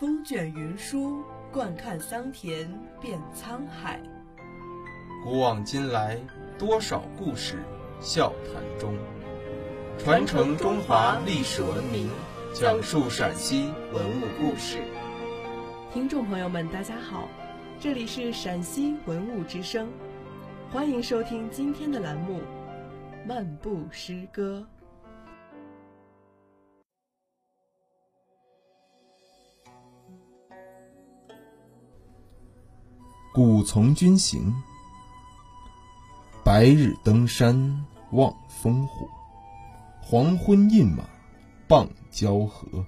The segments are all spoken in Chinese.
风卷云舒，惯看桑田变沧海。古往今来，多少故事笑谈中，传承中华历史文明，讲述陕西文物故事。听众朋友们，大家好，这里是陕西文物之声，欢迎收听今天的栏目《漫步诗歌》。古从军行，白日登山望烽火，黄昏饮马傍蛟河。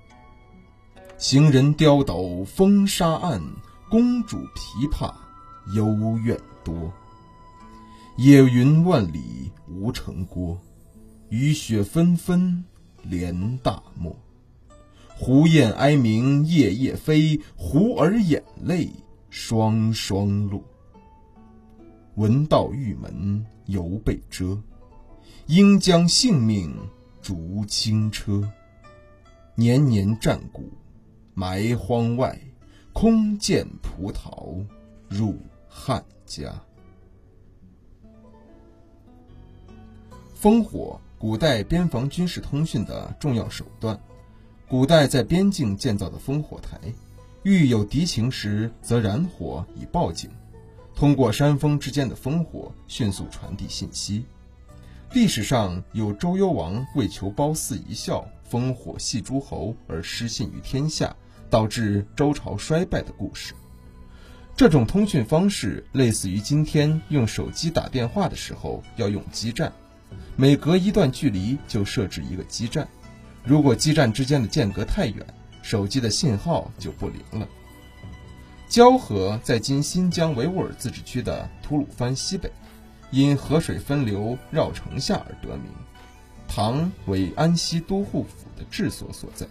行人刁斗风沙暗，公主琵琶幽怨多。野云万里无城郭，雨雪纷纷连大漠。胡雁哀鸣夜夜飞，胡儿眼泪双双落。闻道玉门犹被遮，应将性命逐轻车。年年战鼓埋荒外，空见葡萄入汉家。烽火，古代边防军事通讯的重要手段。古代在边境建造的烽火台，遇有敌情时则燃火以报警，通过山峰之间的烽火迅速传递信息。历史上有周幽王为求褒姒一笑，烽火戏诸侯而失信于天下，导致周朝衰败的故事。这种通讯方式类似于今天用手机打电话的时候要用基站，每隔一段距离就设置一个基站，如果基站之间的间隔太远，手机的信号就不灵了。蛟河在今新疆维吾尔自治区的吐鲁番西北，因河水分流绕城下而得名，唐为安西都护府的治所所在。